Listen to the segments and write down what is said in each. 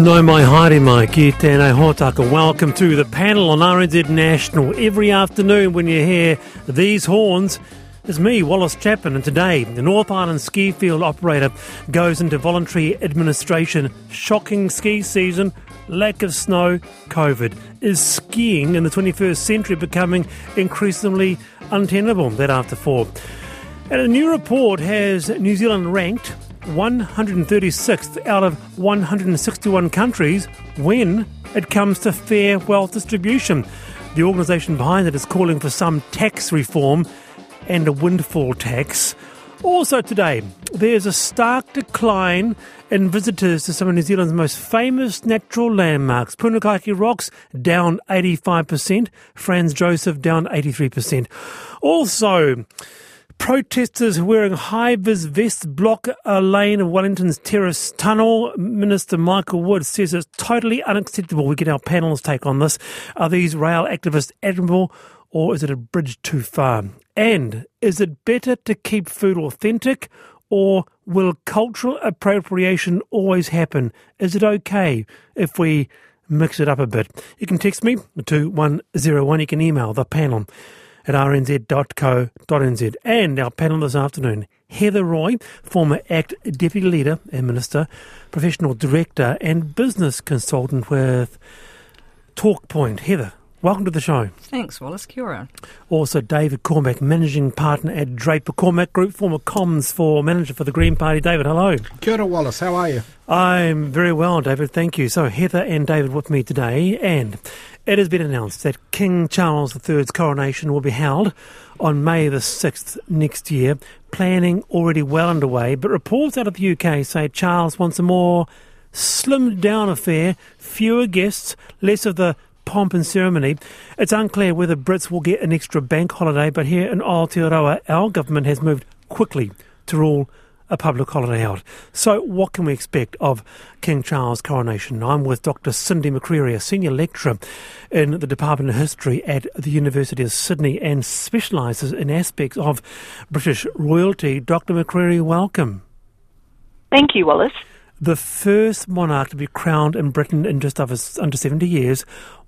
No mai haere mai, ki tēnei hōtaka. Welcome to the panel on RNZ National. Every afternoon when you hear these horns, it's me, Wallace Chapman, and today the North Island ski field operator goes into voluntary administration. Shocking ski season, lack of snow, COVID. Is skiing in the 21st century becoming increasingly untenable? That after four. And a new report has New Zealand ranked 136th out of 161 countries when it comes to fair wealth distribution. The organisation behind it is calling for some tax reform and a windfall tax. Also today, there's a stark decline in visitors to some of New Zealand's most famous natural landmarks. Punakaiki Rocks down 85%, Franz Josef down 83%. Also, protesters wearing high-vis vests block a lane of Wellington's Terrace Tunnel. Minister Michael Wood says it's totally unacceptable. We get our panel's take on this. Are these rail activists admirable, or is it a bridge too far? And is it better to keep food authentic, or will cultural appropriation always happen? Is it okay if we mix it up a bit? You can text me, 2101. You can email the panel at rnz.co.nz. And our panel this afternoon, Heather Roy, former ACT Deputy Leader and Minister, Professional Director and Business Consultant with TalkPoint. Heather, welcome to the show. Thanks, Wallace. Kia ora. Also, David Cormack, Managing Partner at Draper Cormack Group, former Comms for Manager for the Green Party. David, hello. Kia ora, Wallace. How are you? I'm very well, David. Thank you. So, Heather and David with me today, and it has been announced that King Charles III's coronation will be held on May the 6th next year. Planning already well underway, but reports out of the UK say Charles wants a more slimmed-down affair, fewer guests, less of the pomp and ceremony. It's unclear whether Brits will get an extra bank holiday, but here in Aotearoa, our government has moved quickly to rule a public holiday out. So what can we expect of King Charles' coronation? I'm with Dr Cindy McCreary, a senior lecturer in the Department of History at the University of Sydney and specialises in aspects of British royalty. Dr McCreary, welcome. Thank you, Wallace. The first monarch to be crowned in Britain in just under 70 years.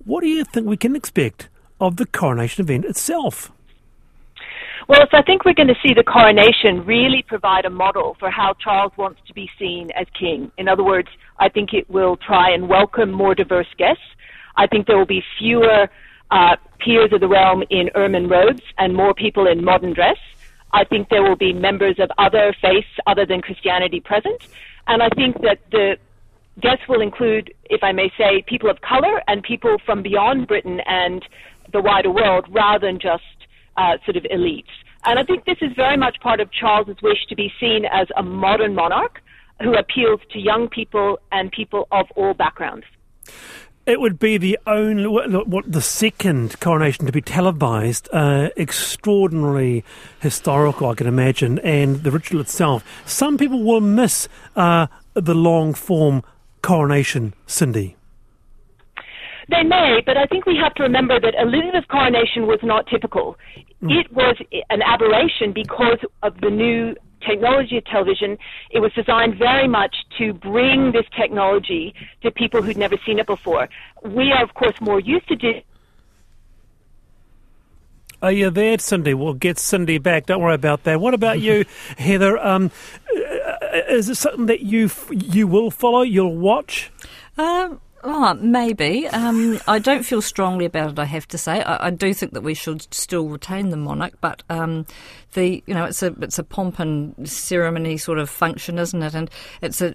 What do you think we can expect of the coronation event itself? Well, so I think we're going to see the coronation really provide a model for how Charles wants to be seen as king. In other words, I think it will try and welcome more diverse guests. I think there will be fewer peers of the realm in ermine robes and more people in modern dress. I think there will be members of other faiths other than Christianity present. And I think that the guests will include, if I may say, people of colour and people from beyond Britain and the wider world rather than just sort of elites. And I think this is very much part of Charles's wish to be seen as a modern monarch who appeals to young people and people of all backgrounds. It would be the only, the second coronation to be televised, extraordinarily historical, I can imagine, and the ritual itself. Some people will miss the long-form coronation, Cindy. They may, but I think we have to remember that Elizabeth's coronation was not typical. It was an aberration because of the new technology of television. It was designed very much to bring this technology to people who'd never seen it before. We are, of course, more used to digital. Are you there, Cindy? We'll get Cindy back. Don't worry about that. What about you, Heather? Is it something that you will follow? You'll watch? Oh, maybe. I don't feel strongly about it, I have to say. I do think that we should still retain the monarch, but it's a pomp and ceremony sort of function, isn't it? And it's a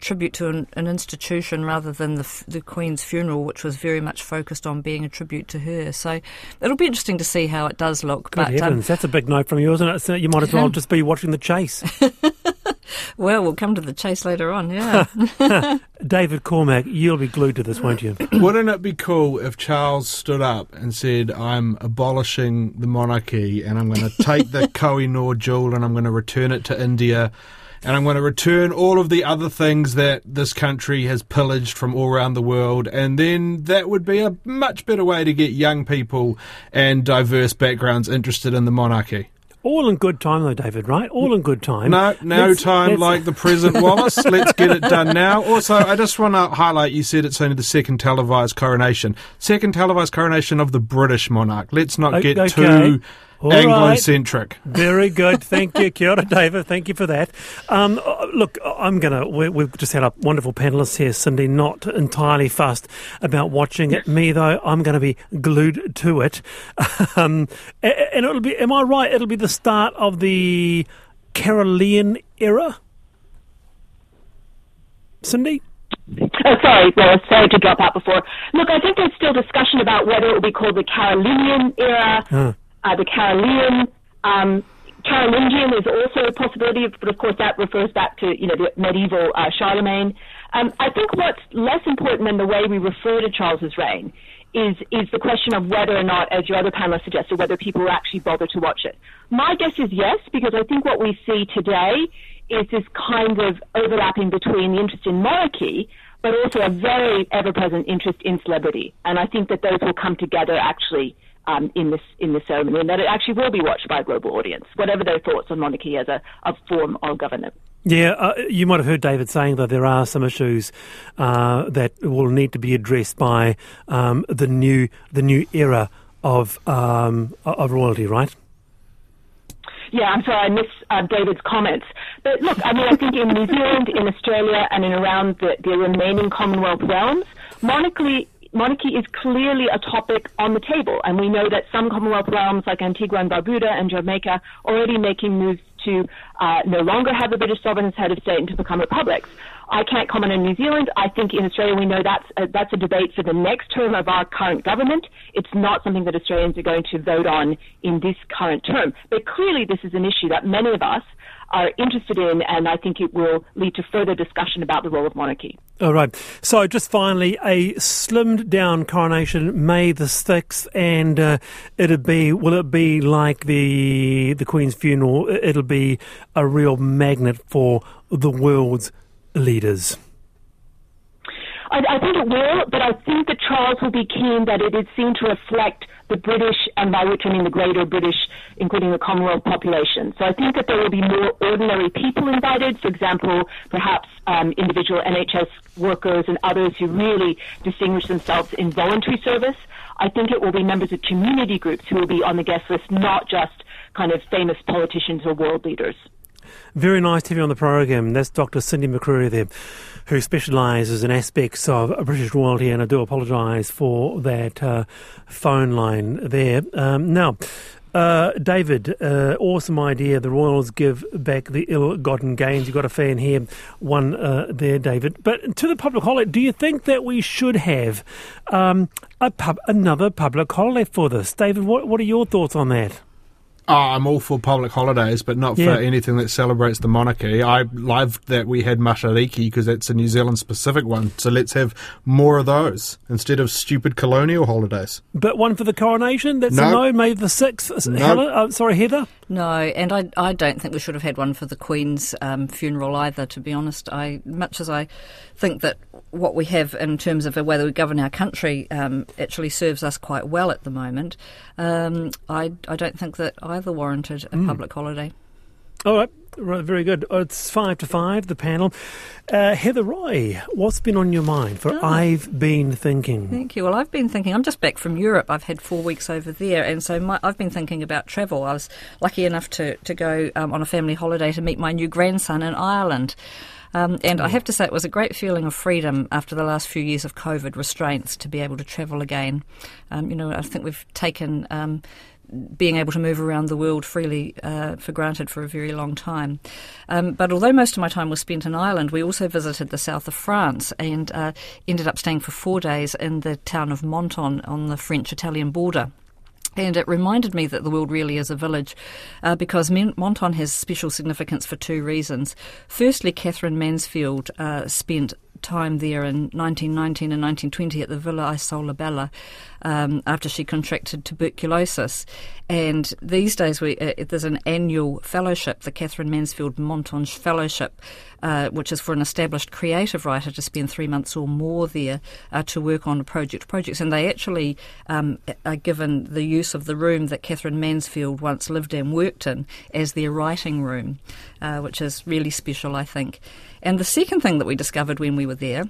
tribute to an institution rather than the Queen's funeral, which was very much focused on being a tribute to her. So it'll be interesting to see how it does look. Good heavens, that's a big no from you, isn't it? So you might as well just be watching The Chase. Well, we'll come to The Chase later on, yeah. David Cormack, you'll be glued to this, won't you? Wouldn't it be cool if Charles stood up and said, I'm abolishing the monarchy and I'm going to take the Koh-i-Noor jewel and I'm going to return it to India and I'm going to return all of the other things that this country has pillaged from all around the world, and then that would be a much better way to get young people and diverse backgrounds interested in the monarchy. All in good time, though, David, right? All in good time. No, like the present, Wallace. Let's get it done now. Also, I just want to highlight, you said it's only the second televised coronation. Second televised coronation of the British monarch. Let's not get too... All Anglo-centric. Right. Very good. Thank you. Kia ora, David. Thank you for that. Look, we've just had a wonderful panelist here, Cindy, not entirely fussed about watching it. Me, though, I'm going to be glued to it. And it'll be, am I right, it'll be the start of the Carolingian era? Cindy? Oh, sorry, Wallace, sorry to drop out before. Look, I think there's still discussion about whether it will be called the Carolingian era. The Carolingian. Carolingian is also a possibility, but of course that refers back to, you know, the medieval Charlemagne. I think what's less important than the way we refer to Charles's reign is the question of whether or not, as your other panelists suggested, whether people will actually bother to watch it. My guess is yes, because I think what we see today is this kind of overlapping between the interest in monarchy but also a very ever-present interest in celebrity. And I think that those will come together actually in this ceremony, and that it actually will be watched by a global audience, whatever their thoughts on monarchy as a form of governance. Yeah, you might have heard David saying that there are some issues that will need to be addressed by the new era of royalty, right? Yeah, I'm sorry, I missed David's comments. But look, I mean, I think in New Zealand, in Australia, and in around the remaining Commonwealth realms, monarchy is clearly a topic on the table, and we know that some Commonwealth realms like Antigua and Barbuda and Jamaica are already making moves to no longer have the British sovereign as head of state and to become republics. I can't comment on New Zealand. I think in Australia we know that's a debate for the next term of our current government. It's not something that Australians are going to vote on in this current term. But clearly this is an issue that many of us are interested in, and I think it will lead to further discussion about the role of monarchy. All right. So just finally, a slimmed-down coronation, May the 6th, and will it be like the Queen's funeral? It'll be a real magnet for the world's leaders. I think it will, but I think that Charles will be keen that it is seen to reflect the British, and by which I mean the greater British, including the Commonwealth population. So I think that there will be more ordinary people invited, for example, perhaps individual NHS workers and others who really distinguish themselves in voluntary service. I think it will be members of community groups who will be on the guest list, not just kind of famous politicians or world leaders. Very nice to have you on the program. That's Dr. Cindy McCreary there, who specialises in aspects of British royalty, and I do apologise for that phone line there. Now, David, awesome idea. The Royals give back the ill-gotten gains. You've got a fan here, one there, David. But to the public holiday, do you think that we should have another public holiday for this? David, what are your thoughts on that? Oh, I'm all for public holidays, but not for anything that celebrates the monarchy. I loved that we had Matariki because that's a New Zealand-specific one, so let's have more of those instead of stupid colonial holidays. But one for the coronation? That's a no, May the 6th. No. Heather? No, and I don't think we should have had one for the Queen's funeral either, to be honest. Much as I think that what we have in terms of whether we govern our country actually serves us quite well at the moment, I don't think that either warranted a public holiday. All right. Very good. It's 5 to 5, the panel. Heather Roy, what's been on your mind for I've Been Thinking? Thank you. Well, I've been thinking. I'm just back from Europe. I've had 4 weeks over there, and so I've been thinking about travel. I was lucky enough to go on a family holiday to meet my new grandson in Ireland. And I have to say it was a great feeling of freedom after the last few years of COVID restraints to be able to travel again. I think we've taken being able to move around the world freely for granted for a very long time. But although most of my time was spent in Ireland, we also visited the south of France and ended up staying for 4 days in the town of Menton on the French-Italian border. And it reminded me that the world really is a village because Menton has special significance for two reasons. Firstly, Catherine Mansfield spent time there in 1919 and 1920 at the Villa Isola Bella after she contracted tuberculosis. And these days there's an annual fellowship, the Catherine Mansfield Menton Fellowship, which is for an established creative writer to spend 3 months or more there to work on projects. And they actually are given the use of the room that Catherine Mansfield once lived and worked in as their writing room, which is really special, I think. And the second thing that we discovered when we were there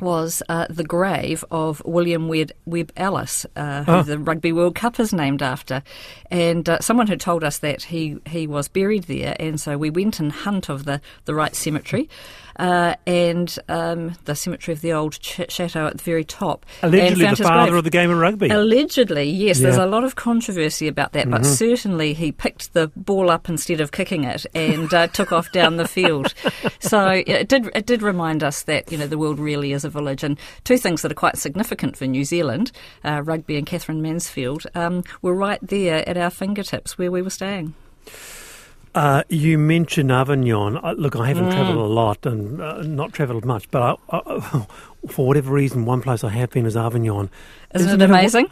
was the grave of William Webb Ellis, who the Rugby World Cup is named after. And someone had told us that he was buried there, and so we went in hunt of the right cemetery, and the cemetery of the old chateau at the very top. Allegedly the father of the game of rugby. Allegedly, yes. Yeah. There's a lot of controversy about that, but certainly he picked the ball up instead of kicking it and took off down the field. So it did remind us that, you know, the world really is a village. And two things that are quite significant for New Zealand, rugby and Catherine Mansfield, were right there at our fingertips where we were staying. You mentioned Avignon. Look, I haven't travelled a lot and not travelled much, but for whatever reason, one place I have been is Avignon. Isn't it amazing?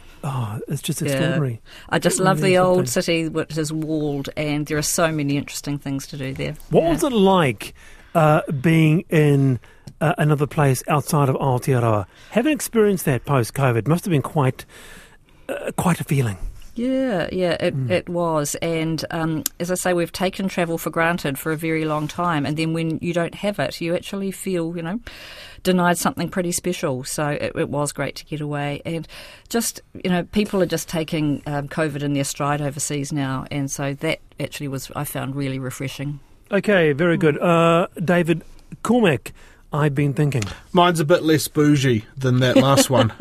It's just extraordinary. Yeah. I just love the old city, which is walled, and there are so many interesting things to do there. What was it like being in another place outside of Aotearoa? Having experienced that post-COVID must have been quite a feeling. Yeah, it was. And as I say, we've taken travel for granted for a very long time. And then when you don't have it, you actually feel, you know, denied something pretty special. So it was great to get away. And just, you know, people are just taking COVID in their stride overseas now. And so that actually was, I found, really refreshing. Okay, very good. David Cormack, I've been thinking. Mine's a bit less bougie than that last one.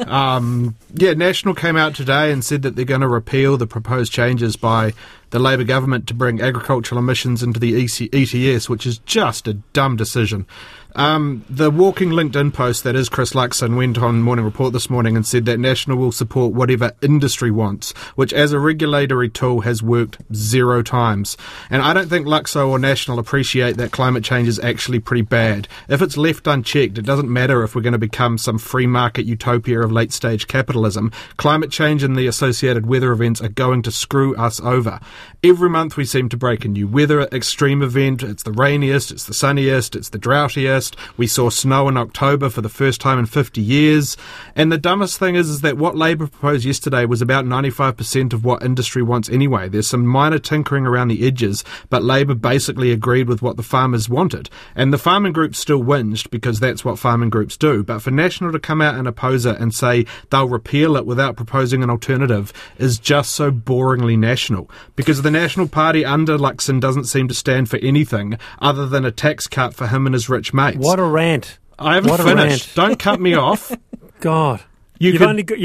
National came out today and said that they're going to repeal the proposed changes by the Labour government to bring agricultural emissions into the ETS, which is just a dumb decision. The walking LinkedIn post that is Chris Luxon went on Morning Report this morning and said that National will support whatever industry wants, which as a regulatory tool has worked zero times. And I don't think Luxo or National appreciate that climate change is actually pretty bad. If it's left unchecked, it doesn't matter if we're going to become some free market utopia of late-stage capitalism. Climate change and the associated weather events are going to screw us over. Every month we seem to break a new weather extreme event. It's the rainiest, it's the sunniest, it's the droughtiest. We saw snow in October for the first time in 50 years. And the dumbest thing is that what Labour proposed yesterday was about 95% of what industry wants anyway. There's some minor tinkering around the edges, but Labour basically agreed with what the farmers wanted. And the farming group still whinged because that's what farming groups do. But for National to come out and oppose it and say they'll repeal it without proposing an alternative is just so boringly National. Because the National Party under Luxon doesn't seem to stand for anything other than a tax cut for him and his rich mates. What a rant. I haven't finished. Don't cut me off. God. You've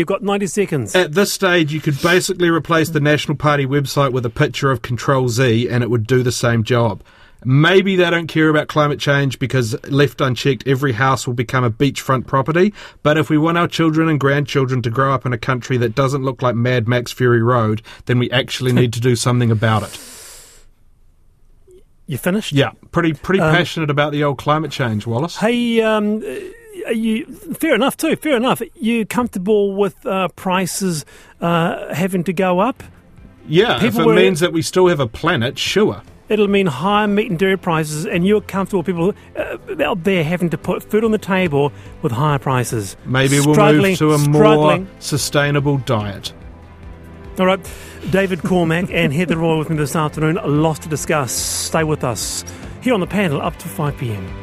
got 90 seconds. At this stage, you could basically replace the National Party website with a picture of Control Z and it would do the same job. Maybe they don't care about climate change because left unchecked, every house will become a beachfront property. But if we want our children and grandchildren to grow up in a country that doesn't look like Mad Max Fury Road, then we actually need to do something about it. You finished? Yeah, pretty passionate about the old climate change, Wallace. Hey, are you fair enough too? Fair enough. You comfortable with prices having to go up? Yeah, means that we still have a planet, sure. It'll mean higher meat and dairy prices, and you're comfortable people out there having to put food on the table with higher prices. Maybe we'll move to a more sustainable diet. All right, David Cormack and Heather Roy with me this afternoon. Lots to discuss. Stay with us here on the panel up to 5 p.m.